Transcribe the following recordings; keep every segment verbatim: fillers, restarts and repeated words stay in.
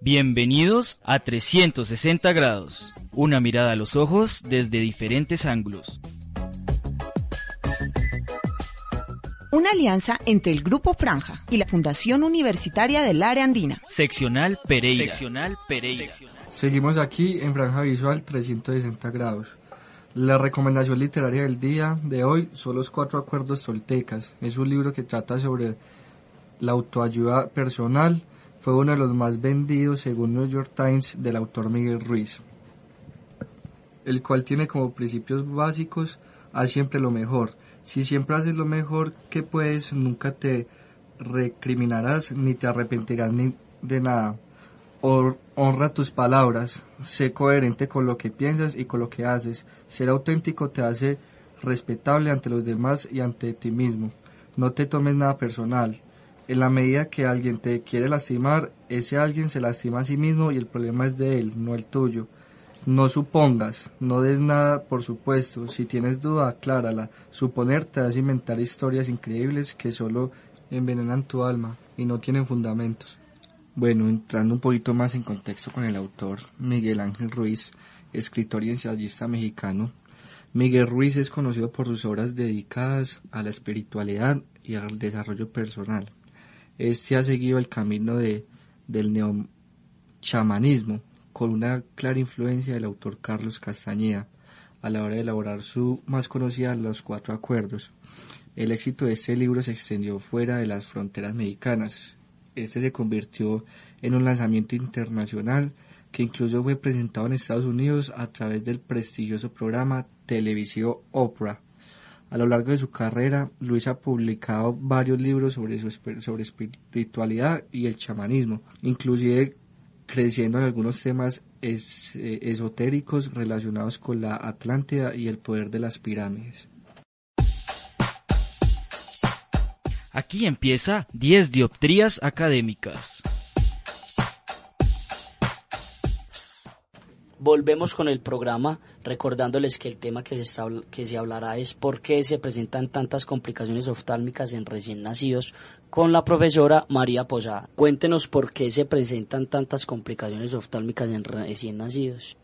Bienvenidos a trescientos sesenta grados, una mirada a los ojos desde diferentes ángulos. Una alianza entre el Grupo Franja y la Fundación Universitaria del Área Andina. Seccional Pereira. Seccional Pereira. Seguimos aquí en Franja Visual trescientos sesenta grados. La recomendación literaria del día de hoy son Los Cuatro Acuerdos Toltecas. Es un libro que trata sobre la autoayuda personal. Fue uno de los más vendidos según New York Times del autor Miguel Ruiz, el cual tiene como principios básicos: haz siempre lo mejor. Si siempre haces lo mejor que puedes, nunca te recriminarás ni te arrepentirás ni de nada. Honra tus palabras, sé coherente con lo que piensas y con lo que haces. Ser auténtico te hace respetable ante los demás y ante ti mismo. No te tomes nada personal. En la medida que alguien te quiere lastimar, ese alguien se lastima a sí mismo y el problema es de él, no el tuyo. No supongas, no des nada por supuesto. Si tienes duda, aclárala. Suponer te hace inventar historias increíbles que solo envenenan tu alma y no tienen fundamentos. Bueno, entrando un poquito más en contexto con el autor Miguel Ángel Ruiz, escritor y ensayista mexicano. Miguel Ruiz es conocido por sus obras dedicadas a la espiritualidad y al desarrollo personal. Este ha seguido el camino de, del neochamanismo con una clara influencia del autor Carlos Castañeda a la hora de elaborar su más conocida Los Cuatro Acuerdos. El éxito de este libro se extendió fuera de las fronteras mexicanas. Este se convirtió en un lanzamiento internacional que incluso fue presentado en Estados Unidos a través del prestigioso programa televisivo Oprah. A lo largo de su carrera, Luis ha publicado varios libros sobre, su, sobre espiritualidad y el chamanismo, inclusive creciendo en algunos temas es, eh, esotéricos relacionados con la Atlántida y el poder de las pirámides. Aquí empieza diez dioptrías académicas. Volvemos con el programa, recordándoles que el tema que se, que se hablará es por qué se presentan tantas complicaciones oftálmicas en recién nacidos, con la profesora María Posada. Cuéntenos por qué se presentan tantas complicaciones oftálmicas en recién nacidos.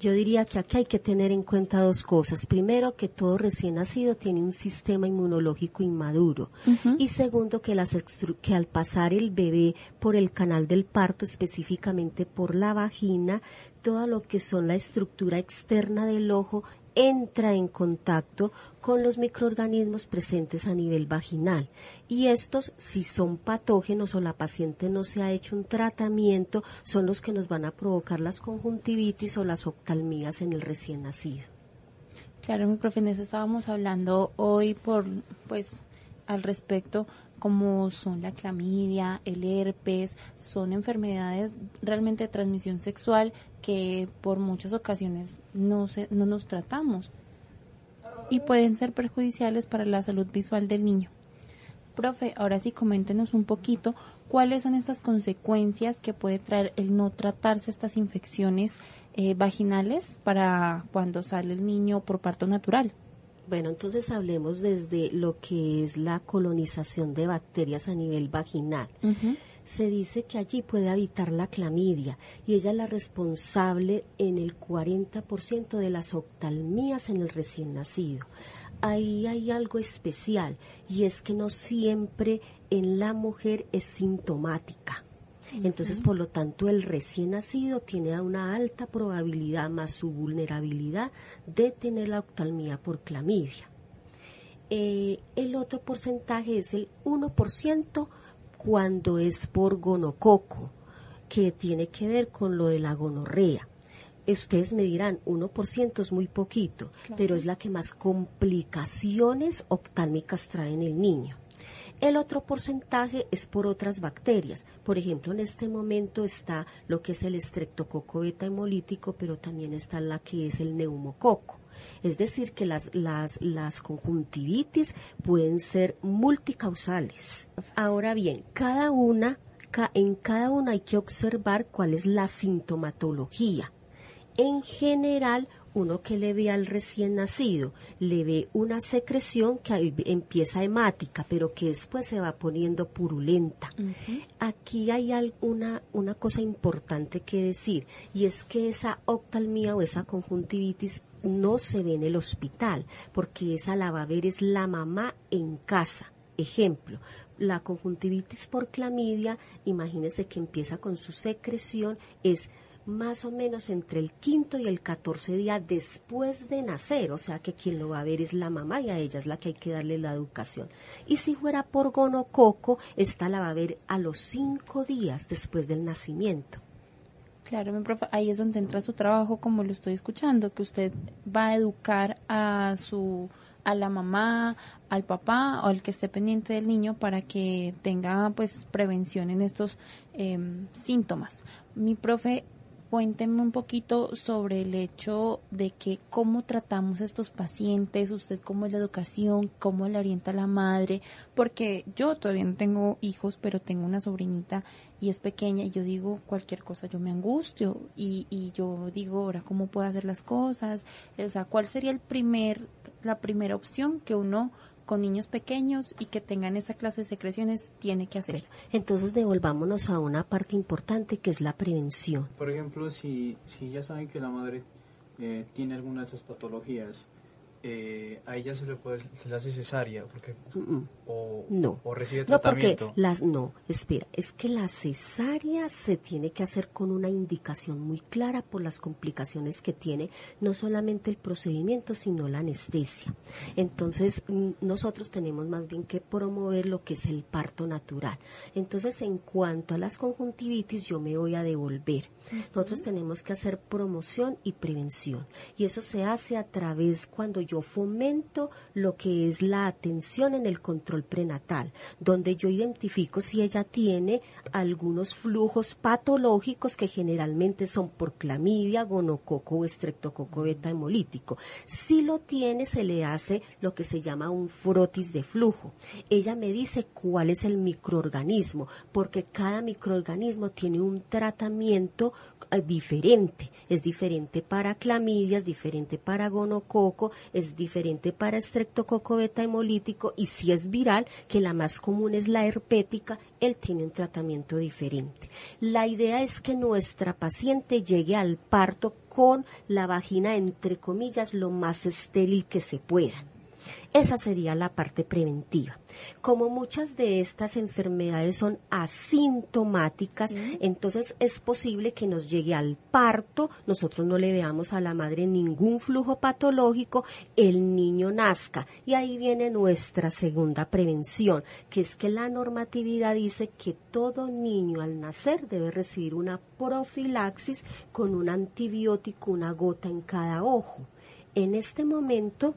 Yo diría que aquí hay que tener en cuenta dos cosas. Primero, que todo recién nacido tiene un sistema inmunológico inmaduro. Uh-huh. Y segundo, que, las extru- que al pasar el bebé por el canal del parto, específicamente por la vagina, todo lo que son la estructura externa del ojo entra en contacto con los microorganismos presentes a nivel vaginal. Y estos, si son patógenos o la paciente no se ha hecho un tratamiento, son los que nos van a provocar las conjuntivitis o las oftalmías en el recién nacido. Claro, mi profe, en eso estábamos hablando hoy por, pues, al respecto, como son la clamidia, el herpes, son enfermedades realmente de transmisión sexual que por muchas ocasiones no se, no nos tratamos y pueden ser perjudiciales para la salud visual del niño. Profe, ahora sí coméntenos un poquito cuáles son estas consecuencias que puede traer el no tratarse estas infecciones eh, vaginales para cuando sale el niño por parto natural. Bueno, entonces hablemos desde lo que es la colonización de bacterias a nivel vaginal. Uh-huh. Se dice que allí puede habitar la clamidia y ella es la responsable en el cuarenta por ciento de las oftalmías en el recién nacido. Ahí hay algo especial y es que no siempre en la mujer es sintomática. Entonces, por lo tanto, el recién nacido tiene una alta probabilidad más su vulnerabilidad de tener la oftalmía por clamidia. Eh, el otro porcentaje es el uno por ciento cuando es por gonococo, que tiene que ver con lo de la gonorrea. Ustedes me dirán, uno por ciento es muy poquito, claro, pero es la que más complicaciones oftálmicas trae en el niño. El otro porcentaje es por otras bacterias. Por ejemplo, en este momento está lo que es el estreptococo beta hemolítico, pero también está la que es el neumococo. Es decir, que las, las, las conjuntivitis pueden ser multicausales. Ahora bien, cada una, en cada una hay que observar cuál es la sintomatología. En general, uno que le ve al recién nacido, le ve una secreción que empieza hemática, pero que después se va poniendo purulenta. Uh-huh. Aquí hay alguna, una cosa importante que decir, y es que esa oftalmía o esa conjuntivitis no se ve en el hospital, porque esa la va a ver es la mamá en casa. Ejemplo, la conjuntivitis por clamidia, imagínense que empieza con su secreción, es más o menos entre el quinto y el catorce día después de nacer, o sea que quien lo va a ver es la mamá y a ella es la que hay que darle la educación. Y si fuera por gonococo, esta la va a ver a los cinco días después del nacimiento. Claro, mi profe, ahí es donde entra su trabajo, como lo estoy escuchando, que usted va a educar a su a la mamá, al papá o al que esté pendiente del niño para que tenga pues prevención en estos eh, síntomas. Mi profe, cuénteme un poquito sobre el hecho de que cómo tratamos a estos pacientes, usted cómo es la educación, cómo le orienta la madre, porque yo todavía no tengo hijos, pero tengo una sobrinita y es pequeña y yo digo cualquier cosa, yo me angustio y, y yo digo ahora cómo puedo hacer las cosas, o sea, cuál sería el primer, la primera opción que uno con niños pequeños y que tengan esa clase de secreciones, tiene que hacer. Entonces, devolvámonos a una parte importante que es la prevención. Por ejemplo, si, si ya saben que la madre eh, tiene alguna de esas patologías, eh, ¿a ella se le, puede, se le hace cesárea? Porque, uh-uh. o, no. ¿O recibe tratamiento? No, porque las, no, espera, es que la cesárea se tiene que hacer con una indicación muy clara por las complicaciones que tiene, no solamente el procedimiento, sino la anestesia. Entonces, nosotros tenemos más bien que promover lo que es el parto natural. Entonces, en cuanto a las conjuntivitis, yo me voy a devolver. Nosotros tenemos que hacer promoción y prevención. Y eso se hace a través cuando yo fomento lo que es la atención en el control prenatal, donde yo identifico si ella tiene algunos flujos patológicos que generalmente son por clamidia, gonococo o estreptococo beta hemolítico. Si lo tiene, se le hace lo que se llama un frotis de flujo. Ella me dice cuál es el microorganismo, porque cada microorganismo tiene un tratamiento diferente, es diferente para clamidia, es diferente para gonococo, es diferente para estreptococo beta hemolítico y si es viral, que la más común es la herpética, él tiene un tratamiento diferente. La idea es que nuestra paciente llegue al parto con la vagina, entre comillas, lo más estéril que se pueda. Esa sería la parte preventiva. Como muchas de estas enfermedades son asintomáticas, uh-huh. Entonces es posible que nos llegue al parto, nosotros no le veamos a la madre ningún flujo patológico, el niño nazca. Y ahí viene nuestra segunda prevención, que es que la normatividad dice que todo niño al nacer debe recibir una profilaxis con un antibiótico, una gota en cada ojo. En este momento...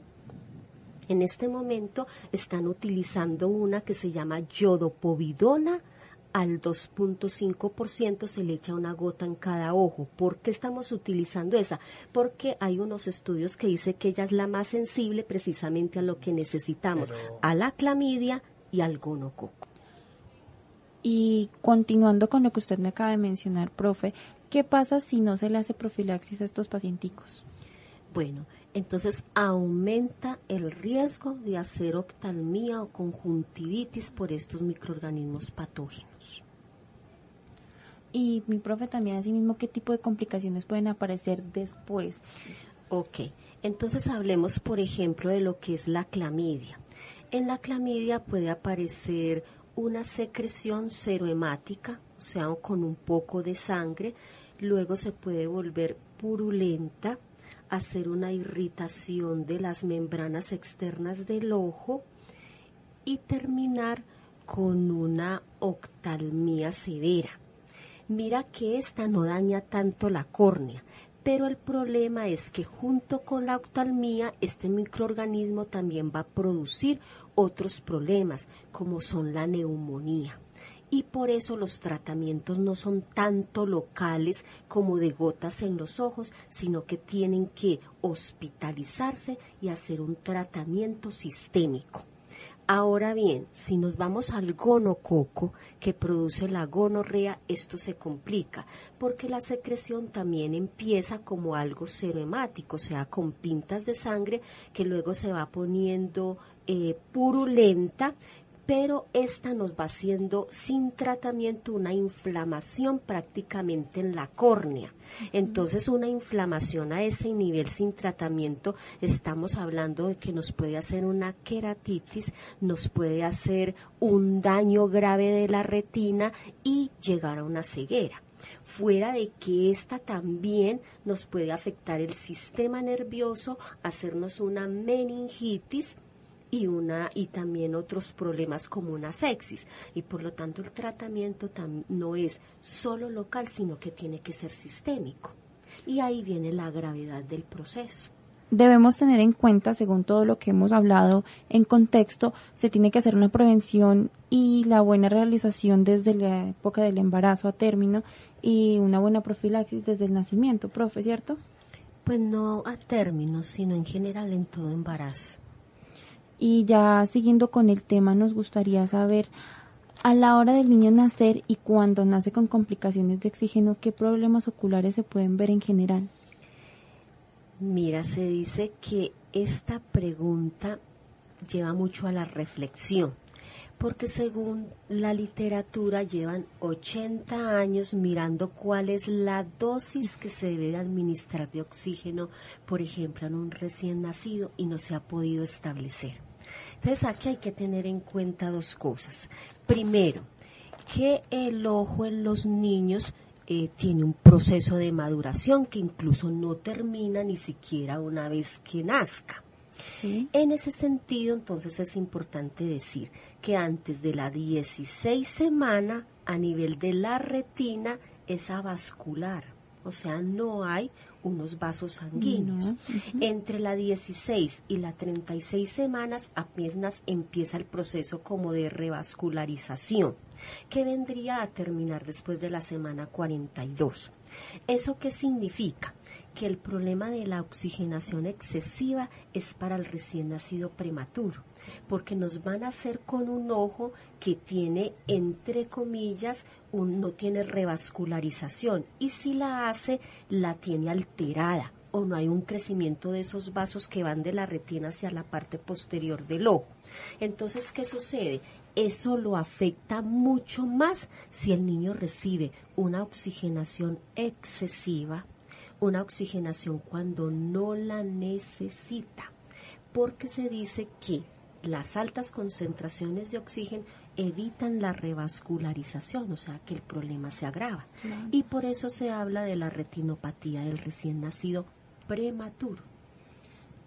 En este momento están utilizando una que se llama yodopovidona, al dos punto cinco por ciento se le echa una gota en cada ojo. ¿Por qué estamos utilizando esa? Porque hay unos estudios que dicen que ella es la más sensible precisamente a lo que necesitamos, Pero... a la clamidia y al gonococo. Y continuando con lo que usted me acaba de mencionar, profe, ¿qué pasa si no se le hace profilaxis a estos pacienticos? Bueno, entonces aumenta el riesgo de hacer oftalmía o conjuntivitis por estos microorganismos patógenos. Y mi profe también, asimismo, ¿qué tipo de complicaciones pueden aparecer después? Ok, entonces hablemos, por ejemplo, de lo que es la clamidia. En la clamidia puede aparecer una secreción serohemática, o sea, con un poco de sangre, luego se puede volver purulenta, hacer una irritación de las membranas externas del ojo y terminar con una oftalmía severa. Mira que esta no daña tanto la córnea, Pero el problema es que junto con la oftalmía, este microorganismo también va a producir otros problemas, como son la neumonía. Y por eso los tratamientos no son tanto locales como de gotas en los ojos, sino que tienen que hospitalizarse y hacer un tratamiento sistémico. Ahora bien, si nos vamos al gonococo que produce la gonorrea, esto se complica porque la secreción también empieza como algo serohemático, o sea, con pintas de sangre que luego se va poniendo eh, purulenta, pero esta nos va haciendo sin tratamiento una inflamación prácticamente en la córnea. Entonces, una inflamación a ese nivel sin tratamiento, estamos hablando de que nos puede hacer una queratitis, nos puede hacer un daño grave de la retina y llegar a una ceguera. Fuera de que esta también nos puede afectar el sistema nervioso, hacernos una meningitis, y una y también otros problemas como una sepsis, y por lo tanto el tratamiento tam, no es solo local, sino que tiene que ser sistémico, y ahí viene la gravedad del proceso. Debemos tener en cuenta, según todo lo que hemos hablado en contexto, se tiene que hacer una prevención y la buena realización desde la época del embarazo a término y una buena profilaxis desde el nacimiento, profe, ¿cierto? Pues no a término, sino en general en todo embarazo. Y ya siguiendo con el tema, nos gustaría saber, a la hora del niño nacer y cuando nace con complicaciones de oxígeno, ¿qué problemas oculares se pueden ver en general? Mira, se dice que esta pregunta lleva mucho a la reflexión, porque según la literatura llevan ochenta años mirando cuál es la dosis que se debe de administrar de oxígeno, por ejemplo, en un recién nacido, y no se ha podido establecer. Entonces, aquí hay que tener en cuenta dos cosas. Primero, que el ojo en los niños eh, tiene un proceso de maduración que incluso no termina ni siquiera una vez que nazca. ¿Sí? En ese sentido, entonces, es importante decir que antes de la dieciséis semana, a nivel de la retina, es avascular. O sea, no hay unos vasos sanguíneos. No. Uh-huh. Entre la dieciséis y la treinta y seis semanas apenas empieza el proceso como de revascularización, que vendría a terminar después de la semana cuarenta y dos. ¿Eso qué significa? Que el problema de la oxigenación excesiva es para el recién nacido prematuro, porque nos van a hacer con un ojo que tiene, entre comillas, un, no tiene revascularización, y si la hace, la tiene alterada, o no hay un crecimiento de esos vasos que van de la retina hacia la parte posterior del ojo. Entonces, ¿qué sucede? Eso lo afecta mucho más si el niño recibe una oxigenación excesiva, una oxigenación cuando no la necesita, porque se dice que las altas concentraciones de oxígeno evitan la revascularización, o sea que el problema se agrava. Claro. Y por eso se habla de la retinopatía del recién nacido prematuro.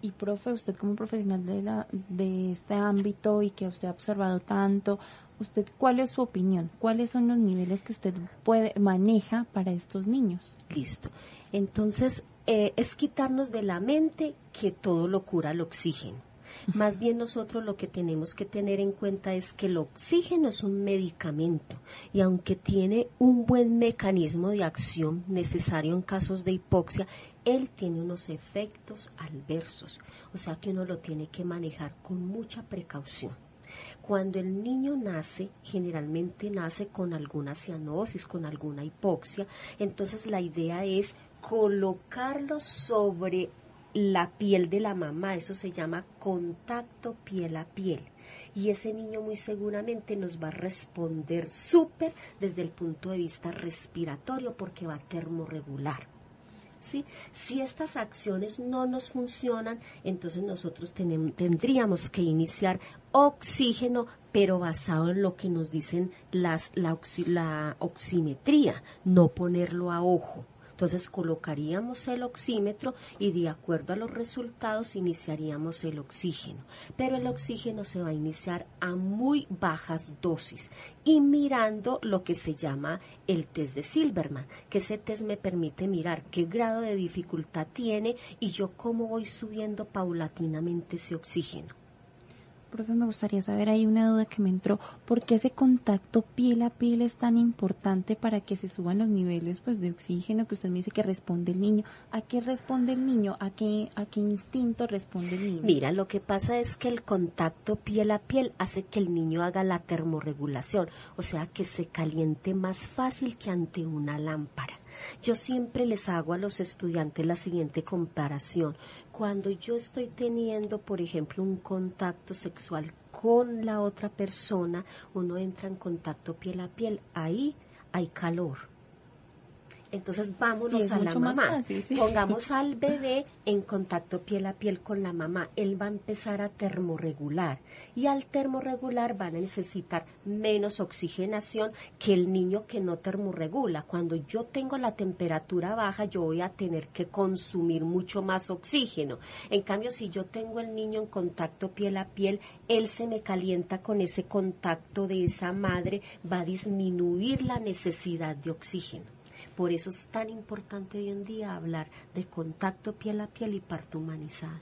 Y profe, usted como profesional de, la, de este ámbito y que usted ha observado tanto, usted, ¿cuál es su opinión? ¿Cuáles son los niveles que usted puede, maneja para estos niños? Listo. Entonces, eh, es quitarnos de la mente que todo lo cura el oxígeno. Más bien nosotros lo que tenemos que tener en cuenta es que el oxígeno es un medicamento y aunque tiene un buen mecanismo de acción necesario en casos de hipoxia, él tiene unos efectos adversos, o sea que uno lo tiene que manejar con mucha precaución. Cuando el niño nace, generalmente nace con alguna cianosis, con alguna hipoxia, entonces la idea es colocarlo sobre la piel de la mamá, eso se llama contacto piel a piel. Y ese niño muy seguramente nos va a responder súper desde el punto de vista respiratorio porque va a termorregular. ¿Sí? Si estas acciones no nos funcionan, entonces nosotros tenemos, tendríamos que iniciar oxígeno, pero basado en lo que nos dicen las, la, oxi, la oximetría, no ponerlo a ojo. Entonces colocaríamos el oxímetro y de acuerdo a los resultados iniciaríamos el oxígeno. Pero el oxígeno se va a iniciar a muy bajas dosis y mirando lo que se llama el test de Silverman, que ese test me permite mirar qué grado de dificultad tiene y yo cómo voy subiendo paulatinamente ese oxígeno. Profe, me gustaría saber, hay una duda que me entró, ¿por qué ese contacto piel a piel es tan importante para que se suban los niveles pues de oxígeno? Que usted me dice que responde el niño. ¿A qué responde el niño? ¿A qué, a qué instinto responde el niño? Mira, lo que pasa es que el contacto piel a piel hace que el niño haga la termorregulación, o sea, que se caliente más fácil que ante una lámpara. Yo siempre les hago a los estudiantes la siguiente comparación. Cuando yo estoy teniendo, por ejemplo, un contacto sexual con la otra persona, uno entra en contacto piel a piel, ahí hay calor. Entonces vámonos sí, a la mamá, fácil, sí. Pongamos al bebé en contacto piel a piel con la mamá, él va a empezar a termorregular y al termorregular van a necesitar menos oxigenación que el niño que no termorregula. Cuando yo tengo la temperatura baja yo voy a tener que consumir mucho más oxígeno, en cambio si yo tengo el niño en contacto piel a piel, él se me calienta con ese contacto de esa madre, va a disminuir la necesidad de oxígeno. Por eso es tan importante hoy en día hablar de contacto piel a piel y parto humanizado.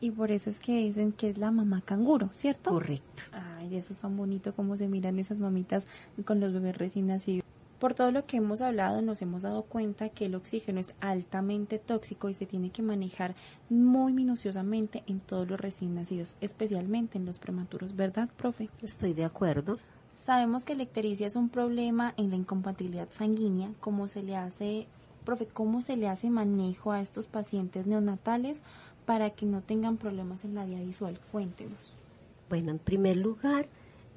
Y por eso es que dicen que es la mamá canguro, ¿cierto? Correcto. Ay, eso es tan bonito cómo se miran esas mamitas con los bebés recién nacidos. Por todo lo que hemos hablado nos hemos dado cuenta que el oxígeno es altamente tóxico y se tiene que manejar muy minuciosamente en todos los recién nacidos, especialmente en los prematuros, ¿verdad, profe? Estoy de acuerdo. Sabemos que la ictericia es un problema en la incompatibilidad sanguínea. ¿Cómo se le hace, profe, cómo se le hace manejo a estos pacientes neonatales para que no tengan problemas en la vía visual? Cuéntenos. Bueno, en primer lugar,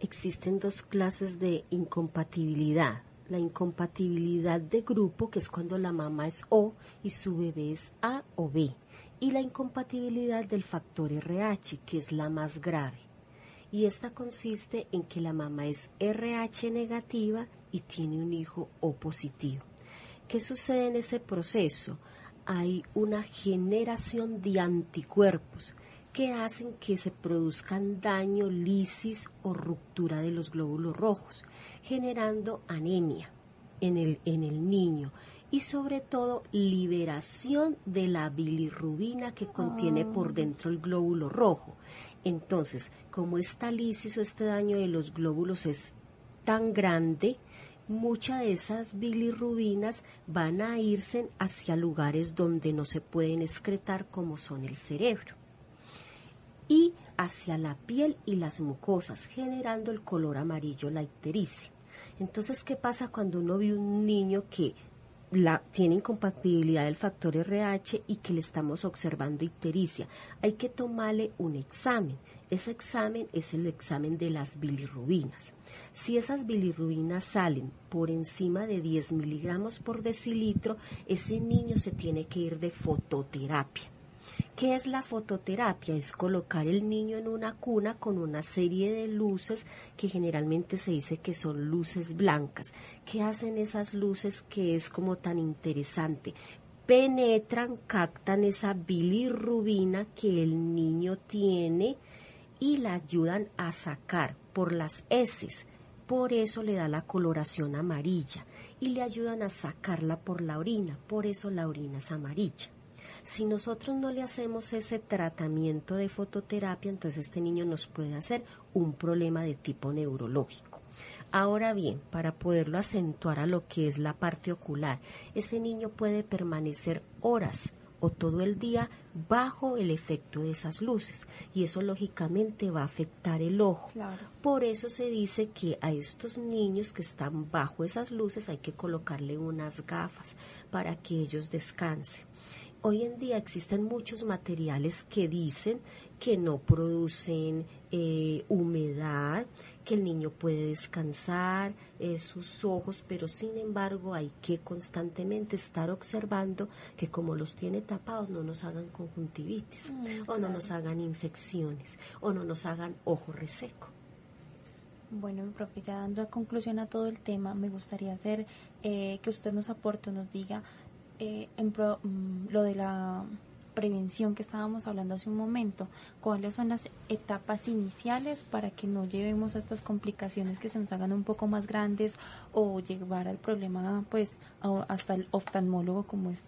existen dos clases de incompatibilidad. La incompatibilidad de grupo, que es cuando la mamá es O y su bebé es A o B. Y la incompatibilidad del factor R H, que es la más grave. Y esta consiste en que la mamá es R H negativa y tiene un hijo O positivo. ¿Qué sucede en ese proceso? Hay una generación de anticuerpos que hacen que se produzcan daño, lisis o ruptura de los glóbulos rojos, generando anemia en el, en el niño. Y sobre todo, liberación de la bilirrubina que contiene por dentro el glóbulo rojo. Entonces, como esta lisis o este daño de los glóbulos es tan grande, muchas de esas bilirrubinas van a irse hacia lugares donde no se pueden excretar, como son el cerebro. Y hacia la piel y las mucosas, generando el color amarillo, la ictericia. Entonces, ¿qué pasa cuando uno ve un niño que... La, tiene incompatibilidad del factor R H y que le estamos observando ictericia? Hay que tomarle un examen. Ese examen es el examen de las bilirrubinas. Si esas bilirrubinas salen por encima de diez miligramos por decilitro, ese niño se tiene que ir de fototerapia. ¿Qué es la fototerapia? Es colocar el niño en una cuna con una serie de luces que generalmente se dice que son luces blancas. ¿Qué hacen esas luces que es como tan interesante? Penetran, captan esa bilirrubina que el niño tiene y la ayudan a sacar por las heces. Por eso le da la coloración amarilla y le ayudan a sacarla por la orina. Por eso la orina es amarilla. Si nosotros no le hacemos ese tratamiento de fototerapia, entonces este niño nos puede hacer un problema de tipo neurológico. Ahora bien, para poderlo acentuar a lo que es la parte ocular, ese niño puede permanecer horas o todo el día bajo el efecto de esas luces y eso lógicamente va a afectar el ojo. Claro. Por eso se dice que a estos niños que están bajo esas luces hay que colocarle unas gafas para que ellos descansen. Hoy en día existen muchos materiales que dicen que no producen eh, humedad, que el niño puede descansar eh, sus ojos, pero sin embargo hay que constantemente estar observando que como los tiene tapados no nos hagan conjuntivitis, mm, o claro. No nos hagan infecciones, o no nos hagan ojo reseco. Bueno, profe, ya dando a conclusión a todo el tema, me gustaría hacer eh, que usted nos aporte, nos diga eh, en pro, lo de la prevención que estábamos hablando hace un momento, cuáles son las etapas iniciales para que no llevemos a estas complicaciones que se nos hagan un poco más grandes o llevar al problema pues a, hasta el oftalmólogo, como es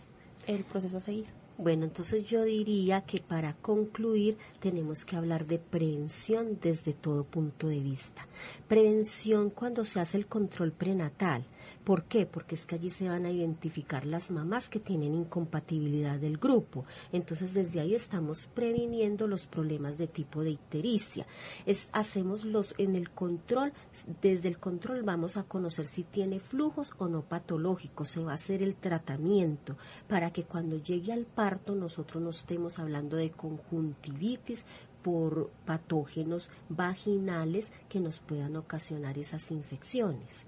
el proceso a seguir. Bueno, entonces yo diría que para concluir tenemos que hablar de prevención desde todo punto de vista. Prevención cuando se hace el control prenatal. ¿Por qué? Porque es que allí se van a identificar las mamás que tienen incompatibilidad del grupo. Entonces, desde ahí estamos previniendo los problemas de tipo de ictericia. Es, hacemos los en el control, desde el control vamos a conocer si tiene flujos o no patológicos. Se va a hacer el tratamiento para que cuando llegue al parto nosotros no estemos hablando de conjuntivitis por patógenos vaginales que nos puedan ocasionar esas infecciones.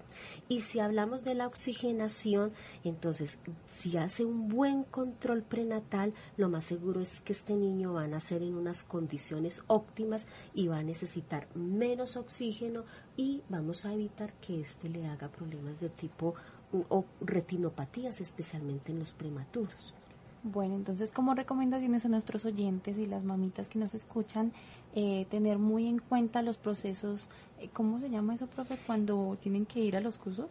Y si hablamos de la oxigenación, entonces si hace un buen control prenatal, lo más seguro es que este niño va a nacer en unas condiciones óptimas y va a necesitar menos oxígeno y vamos a evitar que este le haga problemas de tipo o retinopatías, especialmente en los prematuros. Bueno, entonces como recomendaciones a nuestros oyentes y las mamitas que nos escuchan, eh, tener muy en cuenta los procesos, eh, ¿cómo se llama eso, profe? Cuando tienen que ir a los cursos.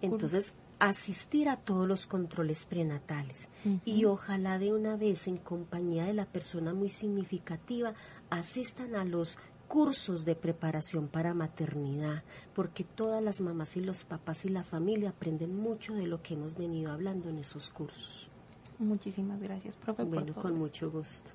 Entonces, asistir a todos los controles prenatales, uh-huh, y ojalá de una vez en compañía de la persona muy significativa asistan a los cursos de preparación para maternidad, porque todas las mamás y los papás y la familia aprenden mucho de lo que hemos venido hablando en esos cursos. Muchísimas gracias, profe. Bueno, con mucho gusto.